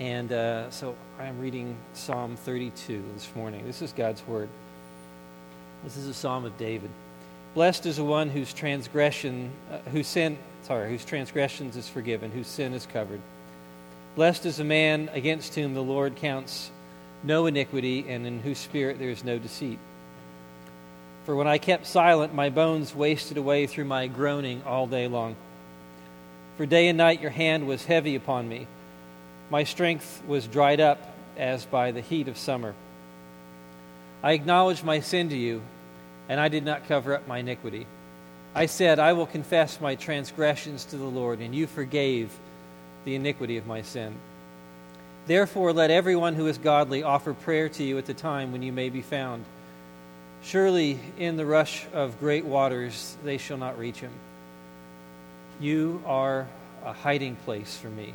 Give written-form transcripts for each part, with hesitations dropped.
And so I'm reading Psalm 32 this morning. This is God's Word. This is a Psalm of David. Blessed is the one whose whose transgressions is forgiven, whose sin is covered. Blessed is the man against whom the Lord counts no iniquity, and in whose spirit there is no deceit. For when I kept silent, my bones wasted away through my groaning all day long. For day and night your hand was heavy upon me. My strength was dried up as by the heat of summer. I acknowledged my sin to you, and I did not cover up my iniquity. I said, I will confess my transgressions to the Lord, and you forgave the iniquity of my sin. Therefore, let everyone who is godly offer prayer to you at the time when you may be found. Surely in the rush of great waters they shall not reach him. You are a hiding place for me.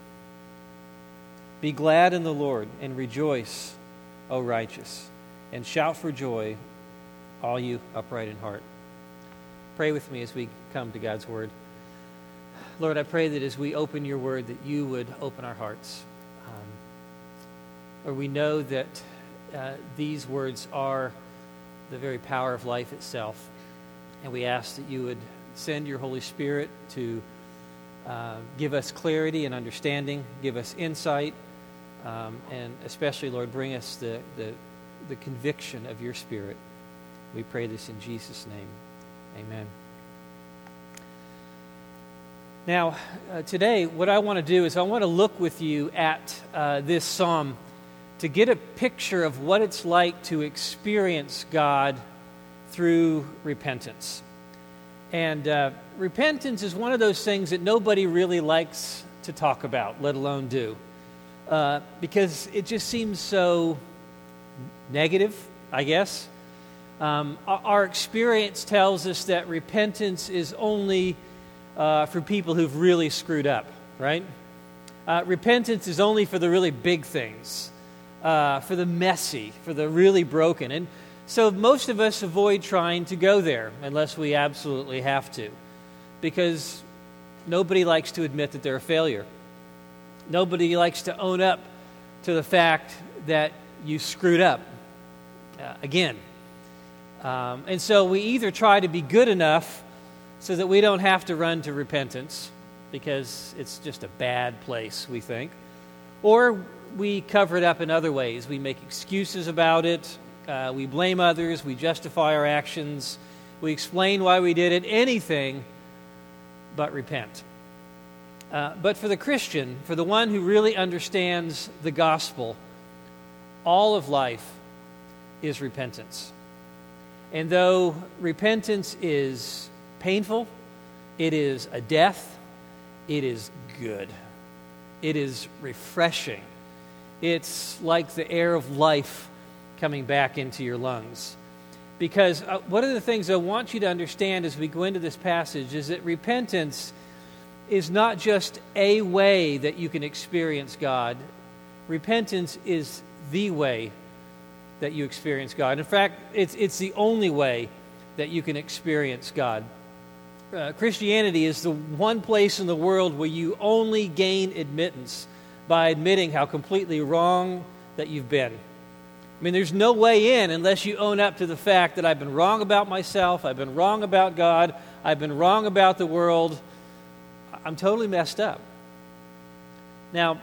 Be glad in the Lord and rejoice, O righteous, and shout for joy, all you upright in heart. Pray with me as we come to God's Word. Lord, I pray that as we open your Word, that you would open our hearts. Or we know that these words are the very power of life itself. And we ask that you would send your Holy Spirit to give us clarity and understanding, give us insight, and especially, Lord, bring us the conviction of your Spirit. We pray this in Jesus' name. Amen. Now, today, what I want to do is I want to look with you at this psalm to get a picture of what it's like to experience God through repentance. And repentance is one of those things that nobody really likes to talk about, let alone do, because it just seems so negative, I guess. Our experience tells us that repentance is only for people who've really screwed up, right? Repentance is only for the really big things. For the messy, for the really broken. And so most of us avoid trying to go there unless we absolutely have to, because nobody likes to admit that they're a failure. Nobody likes to own up to the fact that you screwed up again. And so we either try to be good enough so that we don't have to run to repentance, because it's just a bad place, we think, or we cover it up in other ways. We make excuses about it. We blame others. We justify our actions. We explain why we did it. Anything but repent. But for the Christian, for the one who really understands the gospel, all of life is repentance. And though repentance is painful, it is a death, it is good. It is refreshing. It's like the air of life coming back into your lungs. Because one of the things I want you to understand as we go into this passage is that repentance is not just a way that you can experience God. Repentance is the way that you experience God. In fact, it's the only way that you can experience God. Christianity is the one place in the world where you only gain admittance by admitting how completely wrong that you've been. I mean, there's no way in unless you own up to the fact that I've been wrong about myself, I've been wrong about God, I've been wrong about the world. I'm totally messed up. Now,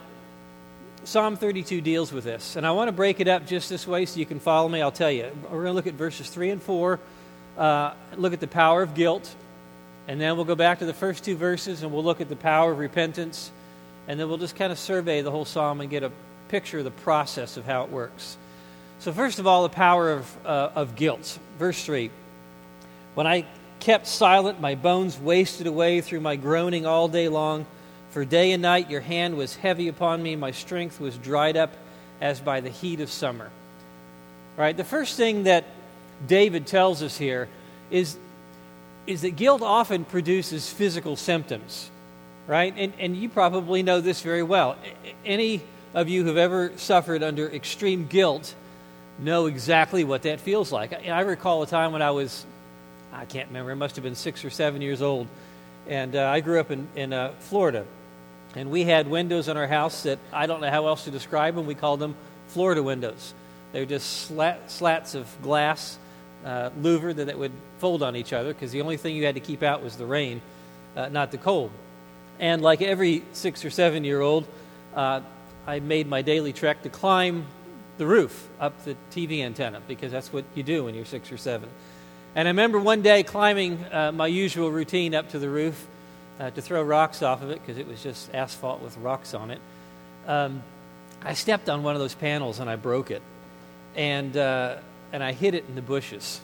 Psalm 32 deals with this, and I want to break it up just this way so you can follow me. I'll tell you. We're going to look at verses 3 and 4, look at the power of guilt, and then we'll go back to the first two verses and we'll look at the power of repentance. And then we'll just kind of survey the whole psalm and get a picture of the process of how it works. So first of all, the power of guilt. Verse 3, when I kept silent, my bones wasted away through my groaning all day long. For day and night your hand was heavy upon me. My strength was dried up as by the heat of summer. All right, the first thing that David tells us here is that guilt often produces physical symptoms, right? And you probably know this very well. Any of you who've ever suffered under extreme guilt know exactly what that feels like. I recall a time when I was, I can't remember, it must have been 6 or 7 years old, and I grew up in Florida, and we had windows in our house that I don't know how else to describe them. We called them Florida windows. They were just slats of glass, louvered that would fold on each other, because the only thing you had to keep out was the rain, not the cold. And like every 6 or 7 year old, I made my daily trek to climb the roof up the TV antenna, because that's what you do when you're 6 or 7. And I remember one day climbing my usual routine up to the roof to throw rocks off of it, because it was just asphalt with rocks on it. I stepped on one of those panels and I broke it, and I hid it in the bushes.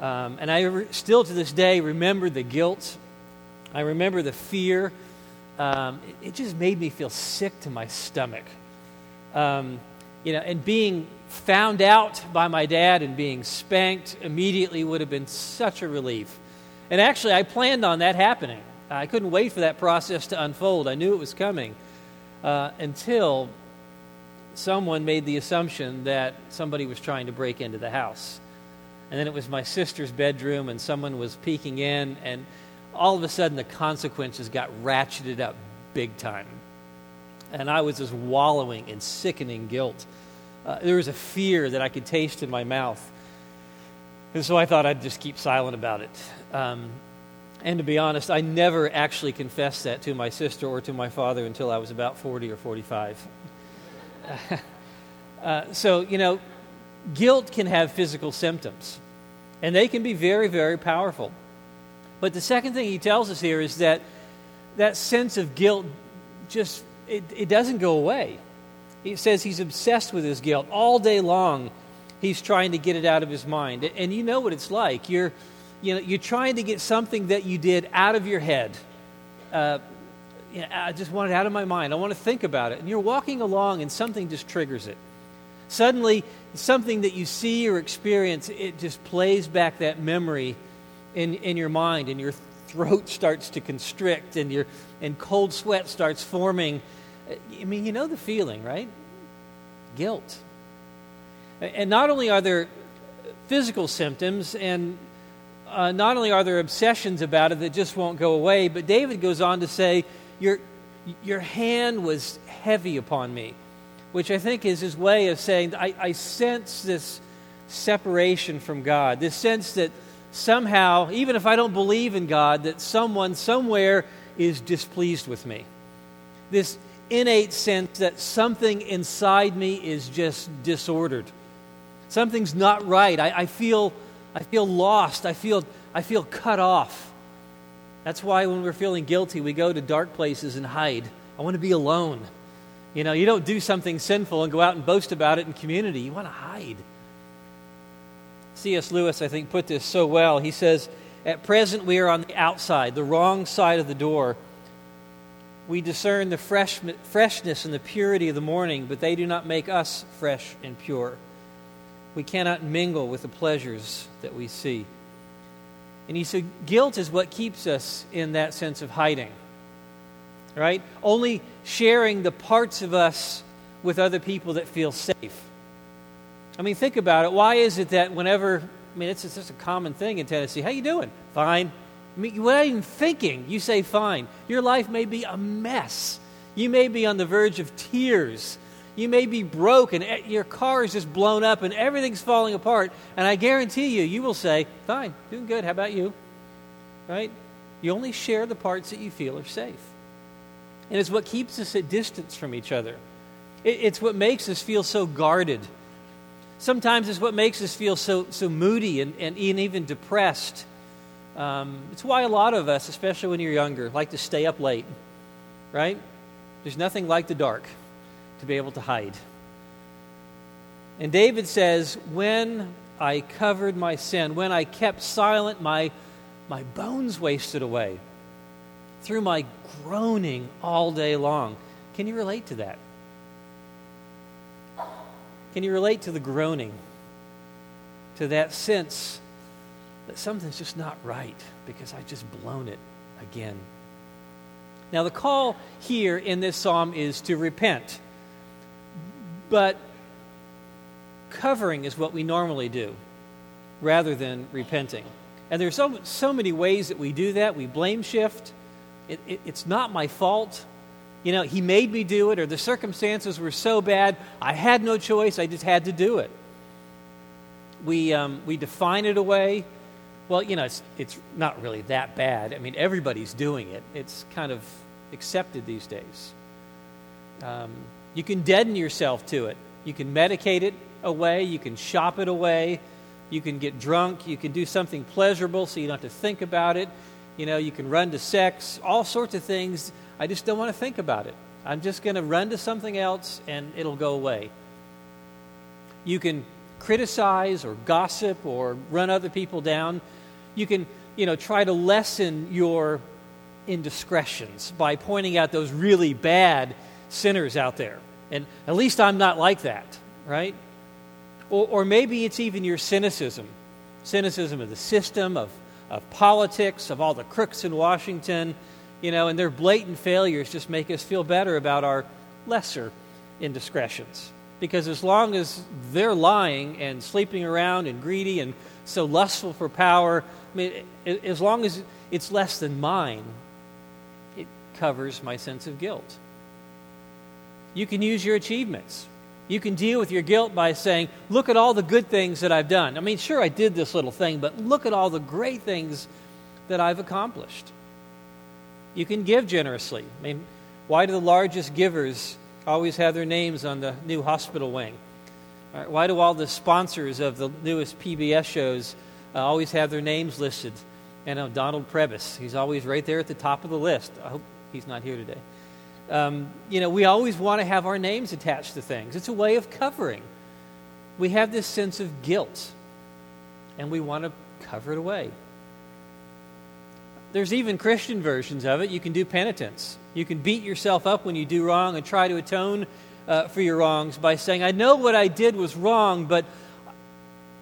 And I still to this day remember the guilt. I remember the fear. It just made me feel sick to my stomach. And being found out by my dad and being spanked immediately would have been such a relief. And actually, I planned on that happening. I couldn't wait for that process to unfold. I knew it was coming until someone made the assumption that somebody was trying to break into the house. And then it was my sister's bedroom, and someone was peeking in, and all of a sudden the consequences got ratcheted up big time. And I was just wallowing in sickening guilt. There was a fear that I could taste in my mouth. And so I thought I'd just keep silent about it. And to be honest, I never actually confessed that to my sister or to my father until I was about 40 or 45. So, guilt can have physical symptoms. And they can be very, very powerful. But the second thing he tells us here is that sense of guilt just... It doesn't go away. He says he's obsessed with his guilt. All day long, he's trying to get it out of his mind. And you know what it's like. You're trying to get something that you did out of your head. I just want it out of my mind. I want to think about it. And you're walking along and something just triggers it. Suddenly, something that you see or experience, it just plays back that memory in your mind, and your throat starts to constrict, and cold sweat starts forming. I mean, you know the feeling, right? Guilt. And not only are there physical symptoms, and not only are there obsessions about it that just won't go away, but David goes on to say, your hand was heavy upon me, which I think is his way of saying, I sense this separation from God, this sense that somehow, even if I don't believe in God, that someone somewhere is displeased with me. This innate sense that something inside me is just disordered. Something's not right. I feel lost. I feel cut off. That's why when we're feeling guilty, we go to dark places and hide. I want to be alone. You don't do something sinful and go out and boast about it in community. You want to hide. C.S. Lewis, I think, put this so well. He says, "At present we are on the outside, the wrong side of the door. We discern the freshness and the purity of the morning, but they do not make us fresh and pure. We cannot mingle with the pleasures that we see." And he said, guilt is what keeps us in that sense of hiding, right? Only sharing the parts of us with other people that feel safe. I mean, think about it. Why is it that whenever... it's just a common thing in Tennessee. How you doing? Fine. Without even thinking, you say fine. Your life may be a mess. You may be on the verge of tears. You may be broke, and your car is just blown up, and everything's falling apart. And I guarantee you, you will say, fine, doing good. How about you? Right? You only share the parts that you feel are safe. And it's what keeps us at distance from each other. It's what makes us feel so guarded. Sometimes it's what makes us feel so moody and even depressed. It's why a lot of us, especially when you're younger, like to stay up late, right? There's nothing like the dark to be able to hide. And David says, when I covered my sin, when I kept silent, my bones wasted away through my groaning all day long. Can you relate to that? Can you relate to the groaning? To that sense that something's just not right because I've just blown it again. Now, the call here in this psalm is to repent. But covering is what we normally do rather than repenting. And there's so many ways that we do that. We blame shift. It's not my fault. You know, he made me do it, or the circumstances were so bad, I had no choice, I just had to do it. We define it away. Well, you know, it's not really that bad. I mean, everybody's doing it. It's kind of accepted these days. You can deaden yourself to it. You can medicate it away. You can shop it away. You can get drunk. You can do something pleasurable so you don't have to think about it. You know, you can run to sex, all sorts of things. I just don't want to think about it. I'm just going to run to something else and it'll go away. You can criticize or gossip or run other people down. You can, you know, try to lessen your indiscretions by pointing out those really bad sinners out there. And at least I'm not like that, right? Or maybe it's even your cynicism of the system, of politics, of all the crooks in Washington, you know, and their blatant failures just make us feel better about our lesser indiscretions. Because as long as they're lying and sleeping around and greedy and so lustful for power, I mean, as long as it's less than mine, it covers my sense of guilt. You can use your achievements. You can deal with your guilt by saying, look at all the good things that I've done. I mean, sure, I did this little thing, but look at all the great things that I've accomplished. You can give generously. I mean, why do the largest givers always have their names on the new hospital wing? All right, why do all the sponsors of the newest PBS shows always have their names listed? And Donald Prebis, he's always right there at the top of the list. I hope he's not here today. You know, we always want to have our names attached to things. It's a way of covering. We have this sense of guilt, and we want to cover it away. There's even Christian versions of it. You can do penitence. You can beat yourself up when you do wrong and try to atone for your wrongs by saying, I know what I did was wrong, but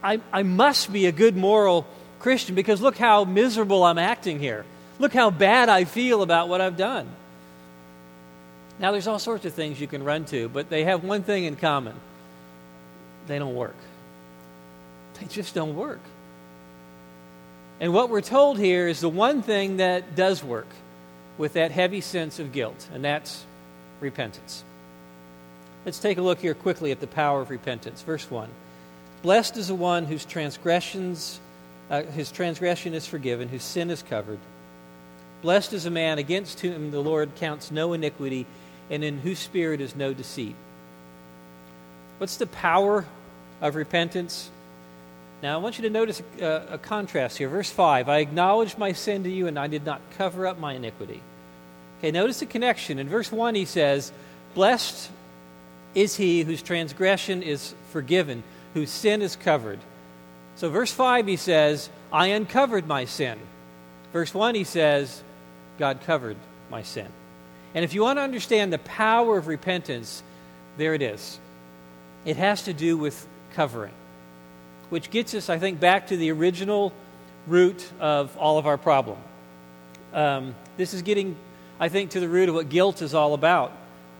I must be a good moral Christian because look how miserable I'm acting here. Look how bad I feel about what I've done. Now, there's all sorts of things you can run to, but they have one thing in common. They don't work. They just don't work. And what we're told here is the one thing that does work with that heavy sense of guilt, and that's repentance. Let's take a look here quickly at the power of repentance. Verse 1. Blessed is the one whose transgression is forgiven, whose sin is covered. Blessed is a man against whom the Lord counts no iniquity, and in whose spirit is no deceit. What's the power of repentance? Now, I want you to notice a contrast here. Verse 5, I acknowledged my sin to you, and I did not cover up my iniquity. Okay, notice the connection. In verse 1, he says, blessed is he whose transgression is forgiven, whose sin is covered. So verse 5, he says, I uncovered my sin. Verse 1, he says, God covered my sin. And if you want to understand the power of repentance, there it is. It has to do with covering, which gets us, I think, back to the original root of all of our problem. This is getting, I think, to the root of what guilt is all about.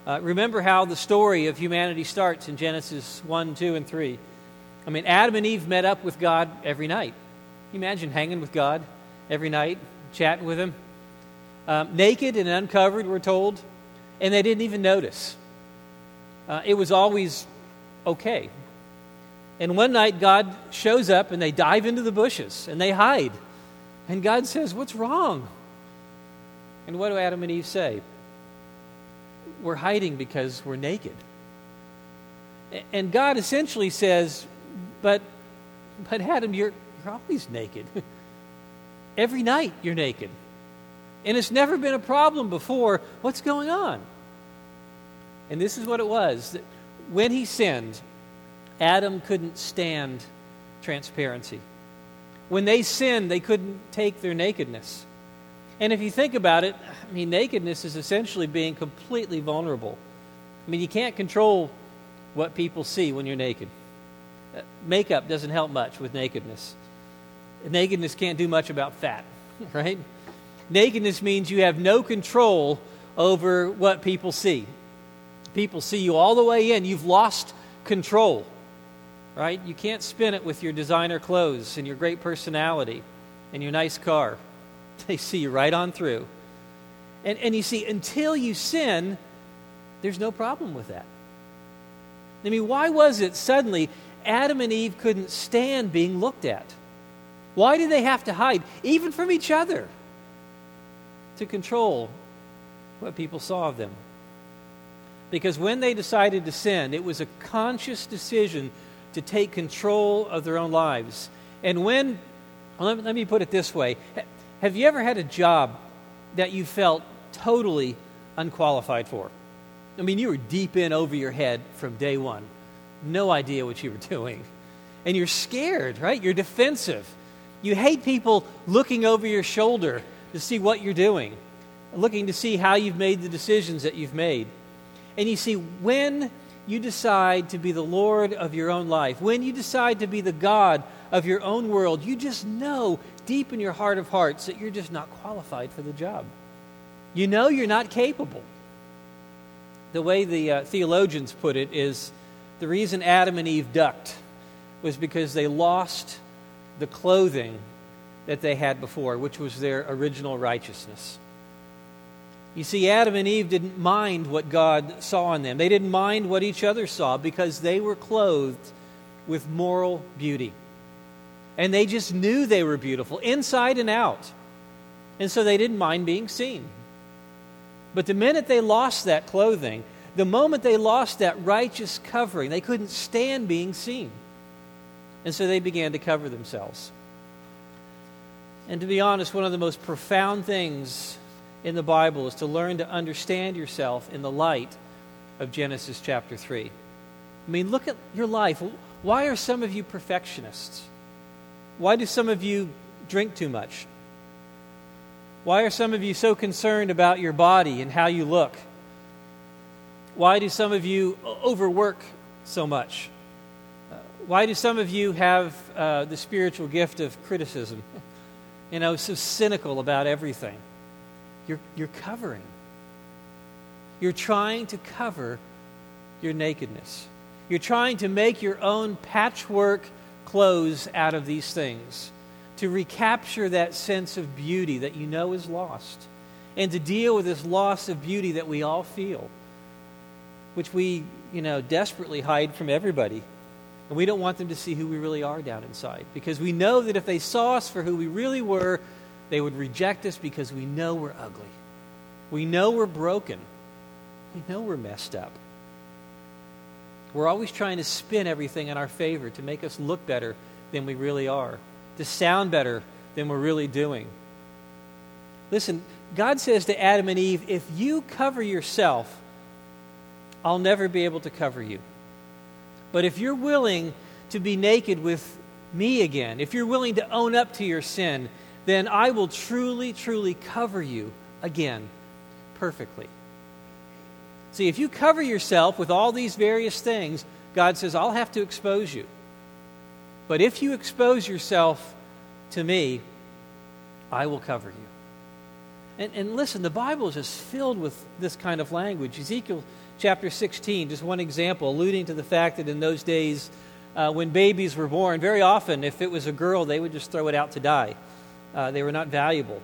Remember how the story of humanity starts in Genesis 1, 2, and 3. I mean, Adam and Eve met up with God every night. Can you imagine hanging with God every night, chatting with him? Naked and uncovered, we're told, and they didn't even notice. It was always okay. And one night, God shows up, and they dive into the bushes, and they hide. And God says, what's wrong? And what do Adam and Eve say? We're hiding because we're naked. And God essentially says, but Adam, you're always naked. Every night, you're naked. And it's never been a problem before. What's going on? And this is what it was. When he sinned, Adam couldn't stand transparency. When they sinned, they couldn't take their nakedness. And if you think about it, I mean, nakedness is essentially being completely vulnerable. I mean, you can't control what people see when you're naked. Makeup doesn't help much with nakedness. Nakedness can't do much about fat, right? Nakedness means you have no control over what people see. People see you all the way in. You've lost control, right? You can't spin it with your designer clothes and your great personality and your nice car. They see you right on through. And you see, until you sin, there's no problem with that. I mean, why was it suddenly Adam and Eve couldn't stand being looked at? Why did they have to hide, even from each other, to control what people saw of them? Because when they decided to sin, it was a conscious decision to take control of their own lives. And when, let me put it this way, have you ever had a job that you felt totally unqualified for? I mean, you were deep in over your head from day one. No idea what you were doing. And you're scared, right? You're defensive. You hate people looking over your shoulder to see what you're doing, looking to see how you've made the decisions that you've made. And you see, when you decide to be the Lord of your own life, when you decide to be the God of your own world, you just know deep in your heart of hearts that you're just not qualified for the job. You know you're not capable. The way the theologians put it is the reason Adam and Eve ducked was because they lost the clothing that they had before, which was their original righteousness. You see, Adam and Eve didn't mind what God saw in them. They didn't mind what each other saw because they were clothed with moral beauty. And they just knew they were beautiful, inside and out. And so they didn't mind being seen. But the minute they lost that clothing, the moment they lost that righteous covering, they couldn't stand being seen. And so they began to cover themselves. And to be honest, one of the most profound things in the Bible is to learn to understand yourself in the light of Genesis chapter 3. I mean, look at your life. Why are some of you perfectionists? Why do some of you drink too much? Why are some of you so concerned about your body and how you look? Why do some of you overwork so much? Why do some of you have the spiritual gift of criticism? You know, so cynical about everything. You're covering. You're trying to cover your nakedness. You're trying to make your own patchwork clothes out of these things, to recapture that sense of beauty that you know is lost, and to deal with this loss of beauty that we all feel, which we, you know, desperately hide from everybody. And we don't want them to see who we really are down inside, because we know that if they saw us for who we really were, they would reject us because we know we're ugly. We know we're broken. We know we're messed up. We're always trying to spin everything in our favor to make us look better than we really are, to sound better than we're really doing. Listen, God says to Adam and Eve, if you cover yourself, I'll never be able to cover you. But if you're willing to be naked with me again, if you're willing to own up to your sin, then I will truly, truly cover you again perfectly. See, if you cover yourself with all these various things, God says, I'll have to expose you. But if you expose yourself to me, I will cover you. And listen, the Bible is just filled with this kind of language. Ezekiel chapter 16, just one example, alluding to the fact that in those days when babies were born, very often if it was a girl, they would just throw it out to die. They were not valuable.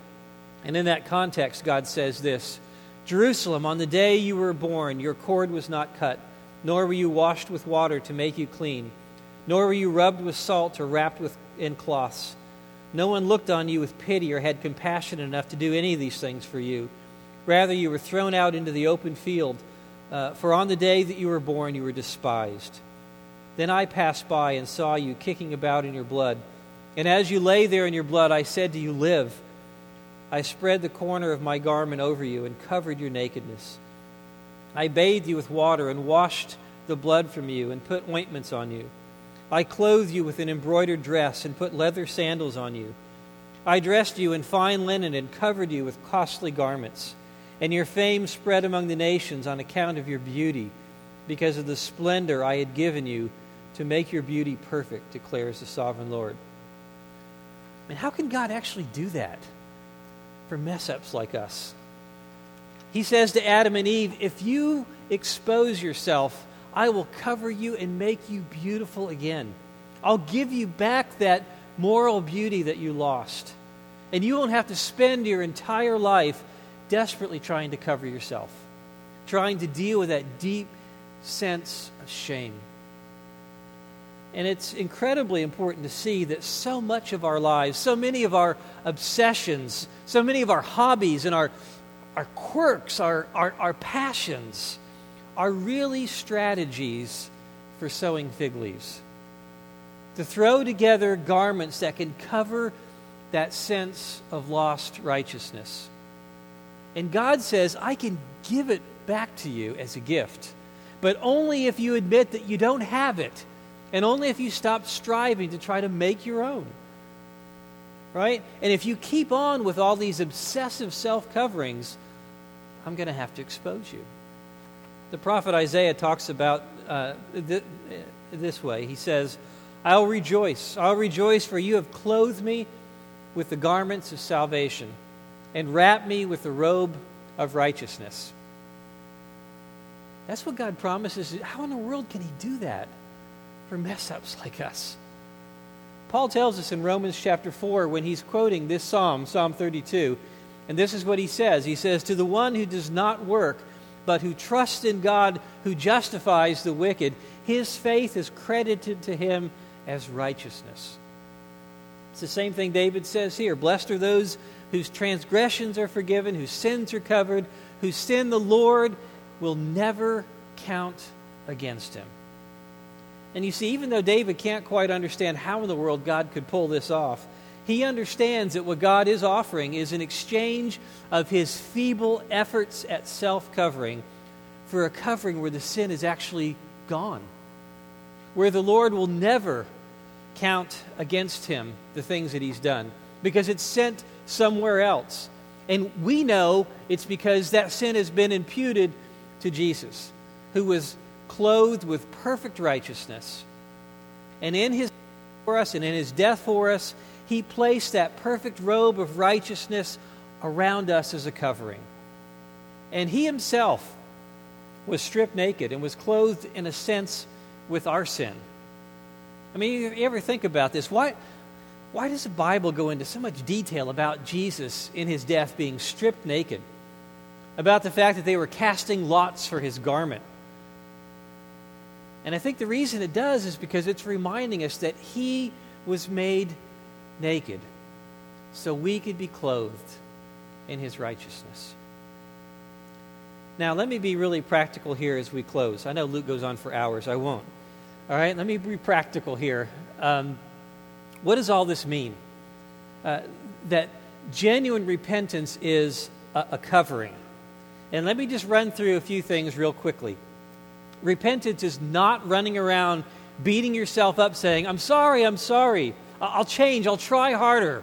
And in that context, God says this, Jerusalem, on the day you were born, your cord was not cut, nor were you washed with water to make you clean, nor were you rubbed with salt or wrapped in cloths. No one looked on you with pity or had compassion enough to do any of these things for you. Rather, you were thrown out into the open field, for on the day that you were born you were despised. Then I passed by and saw you kicking about in your blood. And as you lay there in your blood, I said to you, live. I spread the corner of my garment over you and covered your nakedness. I bathed you with water and washed the blood from you and put ointments on you. I clothed you with an embroidered dress and put leather sandals on you. I dressed you in fine linen and covered you with costly garments. And your fame spread among the nations on account of your beauty. because of the splendor I had given you to make your beauty perfect, declares the sovereign Lord. And how can God actually do that for mess-ups like us? He says to Adam and Eve, if you expose yourself, I will cover you and make you beautiful again. I'll give you back that moral beauty that you lost. And you won't have to spend your entire life desperately trying to cover yourself, trying to deal with that deep sense of shame. And it's incredibly important to see that so much of our lives, so many of our obsessions, so many of our hobbies and our quirks, our passions, are really strategies for sowing fig leaves. To throw together garments that can cover that sense of lost righteousness. And God says, I can give it back to you as a gift, but only if you admit that you don't have it. And only if you stop striving to try to make your own, right? And if you keep on with all these obsessive self-coverings, I'm going to have to expose you. The prophet Isaiah talks about this way. He says, I'll rejoice, for you have clothed me with the garments of salvation and wrapped me with the robe of righteousness. That's what God promises. How in the world can he do that for mess-ups like us? Paul tells us in Romans chapter 4 when he's quoting this psalm, Psalm 32, and this is what he says. He says, to the one who does not work, but who trusts in God, who justifies the wicked, his faith is credited to him as righteousness. It's the same thing David says here. Blessed are those whose transgressions are forgiven, whose sins are covered, whose sin the Lord will never count against him. And you see, even though David can't quite understand how in the world God could pull this off, he understands that what God is offering is an exchange of his feeble efforts at self-covering for a covering where the sin is actually gone, where the Lord will never count against him the things that he's done, because it's sent somewhere else. And we know it's because that sin has been imputed to Jesus, who was clothed with perfect righteousness. And in his death for us, and in his death for us, he placed that perfect robe of righteousness around us as a covering. And he himself was stripped naked and was clothed, in a sense, with our sin. I mean, you ever think about this? Why does the Bible go into so much detail about Jesus in his death being stripped naked? About the fact that they were casting lots for his garment. And I think the reason it does is because it's reminding us that he was made naked so we could be clothed in his righteousness. Now, let me be really practical here as we close. I know Luke goes on for hours. I won't. All right, let me be practical here. What does all this mean? That genuine repentance is a covering. And let me just run through a few things real quickly. Repentance is not running around beating yourself up saying, I'm sorry, I'll change, I'll try harder.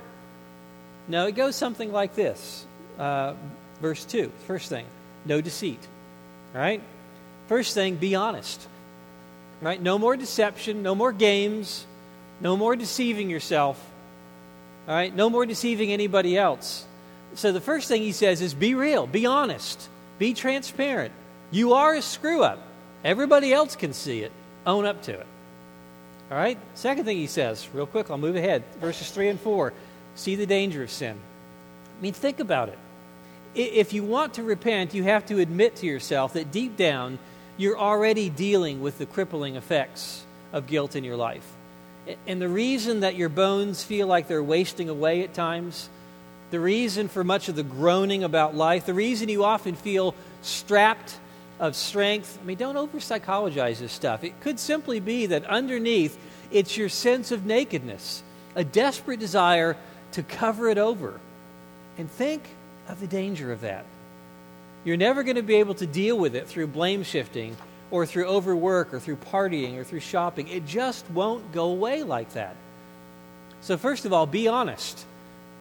No, it goes something like this. Verse 2, first thing, no deceit. All right? First thing, be honest. Right? No more deception, no more games, no more deceiving yourself. All right? No more deceiving anybody else. So the first thing he says is be real, be honest, be transparent. You are a screw-up. Everybody else can see it. Own up to it. All right? Second thing he says, real quick, I'll move ahead. Verses 3 and 4, see the danger of sin. I mean, think about it. If you want to repent, you have to admit to yourself that deep down, you're already dealing with the crippling effects of guilt in your life. And the reason that your bones feel like they're wasting away at times, the reason for much of the groaning about life, the reason you often feel strapped of strength. I mean, don't over-psychologize this stuff. It could simply be that underneath, it's your sense of nakedness, a desperate desire to cover it over. And think of the danger of that. You're never going to be able to deal with it through blame shifting or through overwork or through partying or through shopping. It just won't go away like that. So first of all, be honest.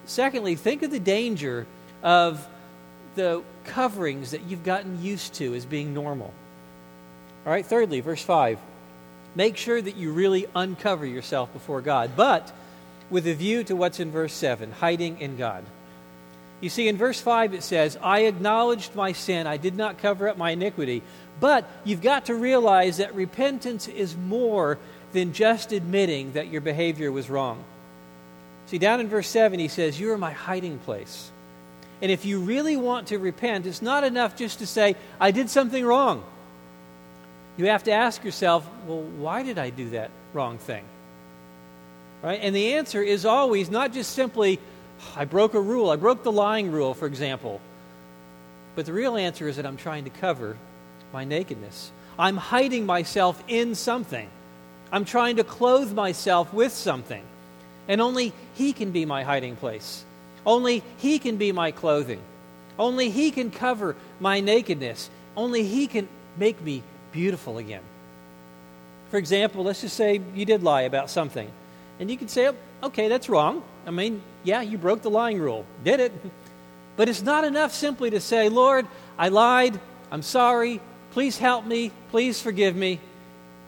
Secondly, think of the danger of the coverings that you've gotten used to as being normal. All right, thirdly, verse 5. Make sure that you really uncover yourself before God, but with a view to what's in verse 7, hiding in God. You see, in verse 5 it says, I acknowledged my sin, I did not cover up my iniquity. But you've got to realize that repentance is more than just admitting that your behavior was wrong. See, down in verse 7 he says, you are my hiding place. And if you really want to repent, it's not enough just to say, I did something wrong. You have to ask yourself, well, why did I do that wrong thing? Right? And the answer is always not just simply, I broke a rule. I broke the lying rule, for example. But the real answer is that I'm trying to cover my nakedness. I'm hiding myself in something. I'm trying to clothe myself with something. And only He can be my hiding place. Only He can be my clothing. Only He can cover my nakedness. Only He can make me beautiful again. For example, let's just say you did lie about something. And you could say, okay, that's wrong. I mean, yeah, you broke the lying rule. Did it. But it's not enough simply to say, Lord, I lied. I'm sorry. Please help me. Please forgive me.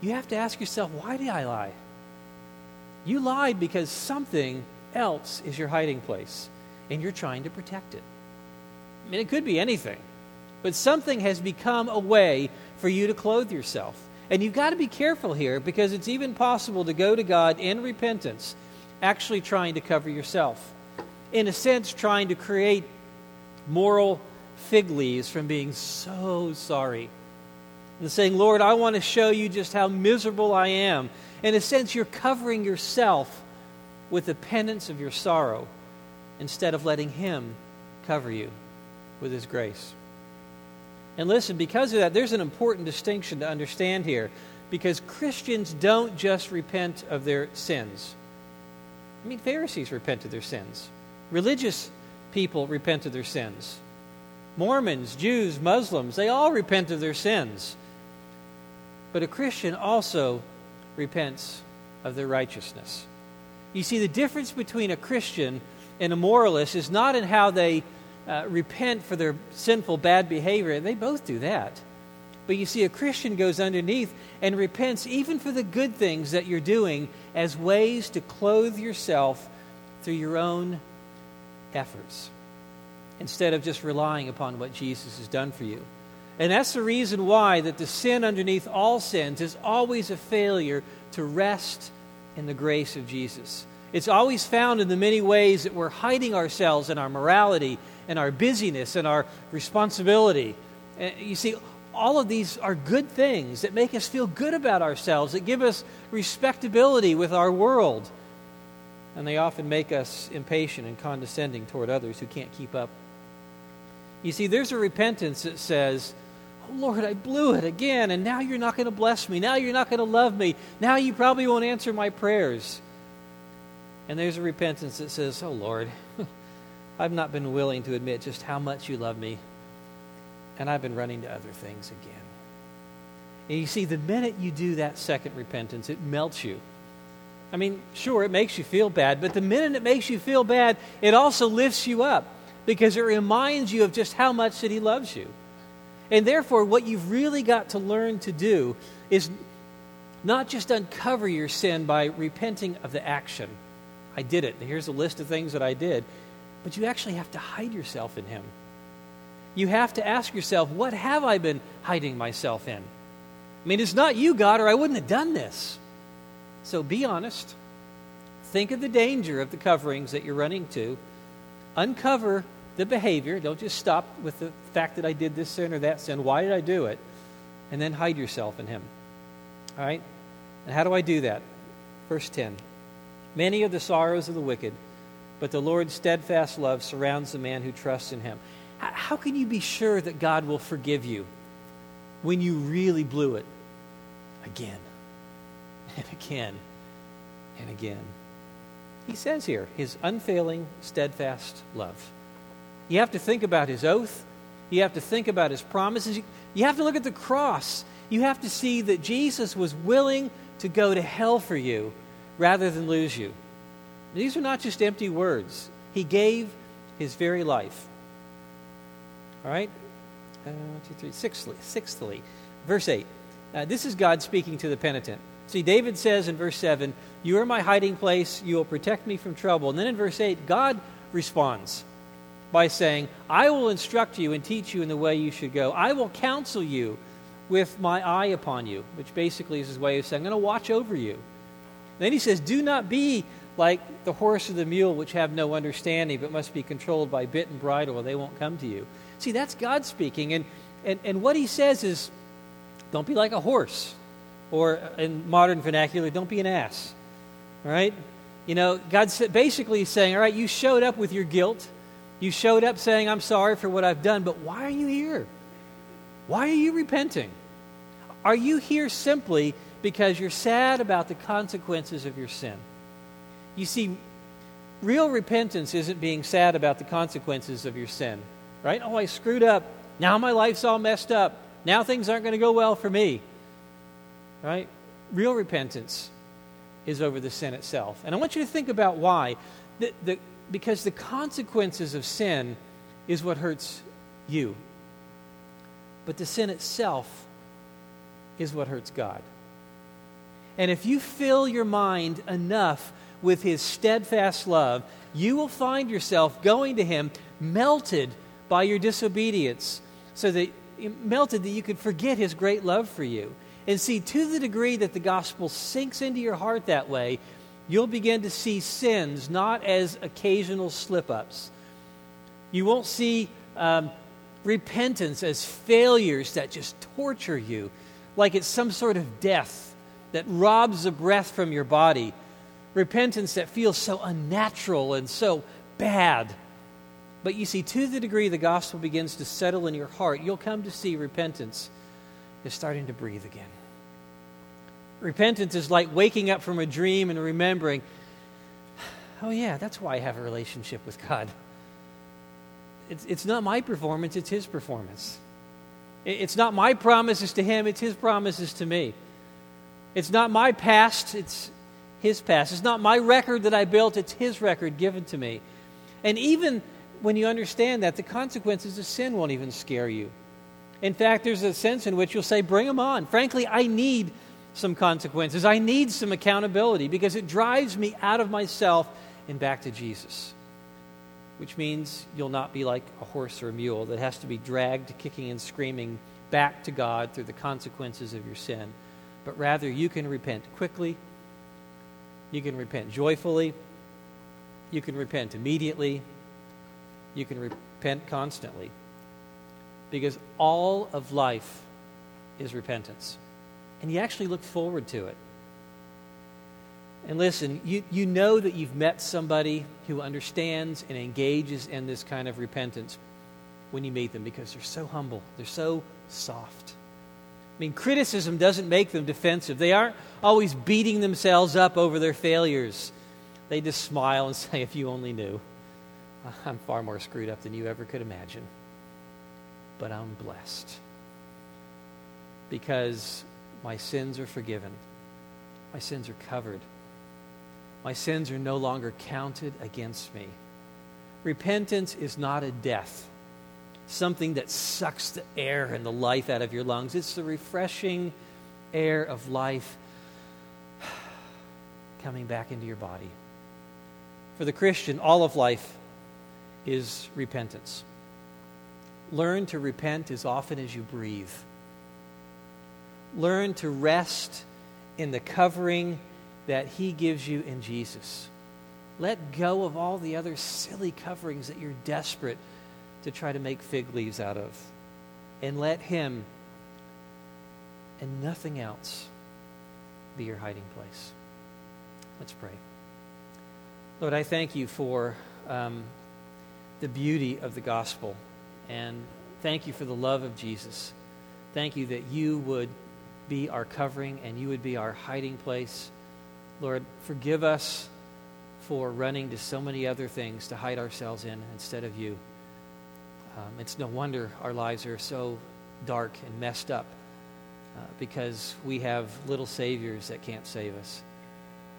You have to ask yourself, why did I lie? You lied because something else is your hiding place, and you're trying to protect it. I mean, it could be anything. But something has become a way for you to clothe yourself. And you've got to be careful here, because it's even possible to go to God in repentance, actually trying to cover yourself. In a sense, trying to create moral fig leaves from being so sorry. And saying, Lord, I want to show you just how miserable I am. In a sense, you're covering yourself with the penance of your sorrow instead of letting Him cover you with His grace. And listen, because of that, there's an important distinction to understand here, because Christians don't just repent of their sins. I mean, Pharisees repent of their sins. Religious people repent of their sins. Mormons, Jews, Muslims, they all repent of their sins. But a Christian also repents of their righteousness. You see, the difference between a Christian and a moralist is not in how they repent for their sinful bad behavior. They both do that. But you see, a Christian goes underneath and repents even for the good things that you're doing as ways to clothe yourself through your own efforts, instead of just relying upon what Jesus has done for you. And that's the reason why that the sin underneath all sins is always a failure to rest in the grace of Jesus. It's always found in the many ways that we're hiding ourselves in our morality, and our busyness, and our responsibility. You see, all of these are good things that make us feel good about ourselves, that give us respectability with our world. And they often make us impatient and condescending toward others who can't keep up. You see, there's a repentance that says, oh, Lord, I blew it again, and now you're not going to bless me. Now you're not going to love me. Now you probably won't answer my prayers. And there's a repentance that says, oh, Lord, I've not been willing to admit just how much you love me, and I've been running to other things again. And you see, the minute you do that second repentance, it melts you. I mean, sure, it makes you feel bad, but the minute it makes you feel bad, it also lifts you up, because it reminds you of just how much that He loves you. And therefore, what you've really got to learn to do is not just uncover your sin by repenting of the action. I did it, and here's a list of things that I did. But you actually have to hide yourself in Him. You have to ask yourself, what have I been hiding myself in? I mean, it's not you, God, or I wouldn't have done this. So be honest. Think of the danger of the coverings that you're running to. Uncover the behavior. Don't just stop with the fact that I did this sin or that sin. Why did I do it? And then hide yourself in Him. All right? And how do I do that? Verse 10. Many are the sorrows of the wicked, but the Lord's steadfast love surrounds the man who trusts in Him. How can you be sure that God will forgive you when you really blew it again and again and again? He says here, His unfailing, steadfast love. You have to think about His oath. You have to think about His promises. You have to look at the cross. You have to see that Jesus was willing to go to hell for you rather than lose you. These are not just empty words. He gave His very life. All right? Sixthly, verse 8. This is God speaking to the penitent. See, David says in verse 7, "You are my hiding place, you will protect me from trouble." And then in verse 8, God responds by saying, "I will instruct you and teach you in the way you should go. I will counsel you with my eye upon you," which basically is his way of saying, "I'm going to watch over you." Then he says, "Do not be like the horse or the mule, which have no understanding, but must be controlled by bit and bridle, or they won't come to you." See, that's God speaking. And what he says is, don't be like a horse. Or in modern vernacular, don't be an ass. All right? You know, God's basically saying, all right, you showed up with your guilt. You showed up saying, "I'm sorry for what I've done," but why are you here? Why are you repenting? Are you here simply because you're sad about the consequences of your sin? You see, real repentance isn't being sad about the consequences of your sin, right? "Oh, I screwed up. Now my life's all messed up. Now things aren't going to go well for me," right? Real repentance is over the sin itself. And I want you to think about why. Because the consequences of sin is what hurts you. But the sin itself is what hurts God. And if you fill your mind enough with his steadfast love, you will find yourself going to him melted by your disobedience, so that you could forget his great love for you. And see, to the degree that the gospel sinks into your heart that way, you'll begin to see sins not as occasional slip-ups. You won't see repentance as failures that just torture you, like it's some sort of death that robs the breath from your body. Repentance that feels so unnatural and so bad. But you see, to the degree the gospel begins to settle in your heart, you'll come to see repentance is starting to breathe again. Repentance is like waking up from a dream and remembering, "Oh yeah, that's why I have a relationship with God. It's not my performance, it's his performance. It's not my promises to him, it's his promises to me. It's not my past, it's his past. It's not my record that I built, it's his record given to me." And even when you understand that, the consequences of sin won't even scare you. In fact, there's a sense in which you'll say, "Bring them on. Frankly, I need some consequences. I need some accountability because it drives me out of myself and back to Jesus." Which means you'll not be like a horse or a mule that has to be dragged, kicking and screaming back to God through the consequences of your sin. But rather, you can repent quickly. You can repent joyfully. You can repent immediately. You can repent constantly, because all of life is repentance. And you actually look forward to it. And listen, you know that you've met somebody who understands and engages in this kind of repentance when you meet them, because they're so humble. They're so soft. I mean, criticism doesn't make them defensive. They aren't always beating themselves up over their failures. They just smile and say, "If you only knew. I'm far more screwed up than you ever could imagine. But I'm blessed because my sins are forgiven. My sins are covered. My sins are no longer counted against me." Repentance is not a death, something that sucks the air and the life out of your lungs. It's the refreshing air of life coming back into your body. For the Christian, all of life is repentance. Learn to repent as often as you breathe. Learn to rest in the covering that he gives you in Jesus. Let go of all the other silly coverings that you're desperate to try to make fig leaves out of. And let him and nothing else be your hiding place. Let's pray. Lord, I thank you for the beauty of the gospel. And thank you for the love of Jesus. Thank you that you would be our covering and you would be our hiding place. Lord, forgive us for running to so many other things to hide ourselves in instead of you. It's no wonder our lives are so dark and messed up because we have little saviors that can't save us.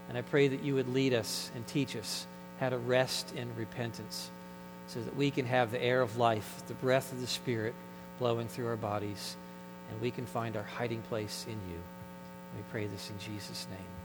And I pray that you would lead us and teach us how to rest in repentance, so that we can have the air of life, the breath of the Spirit blowing through our bodies, and we can find our hiding place in you. We pray this in Jesus' name.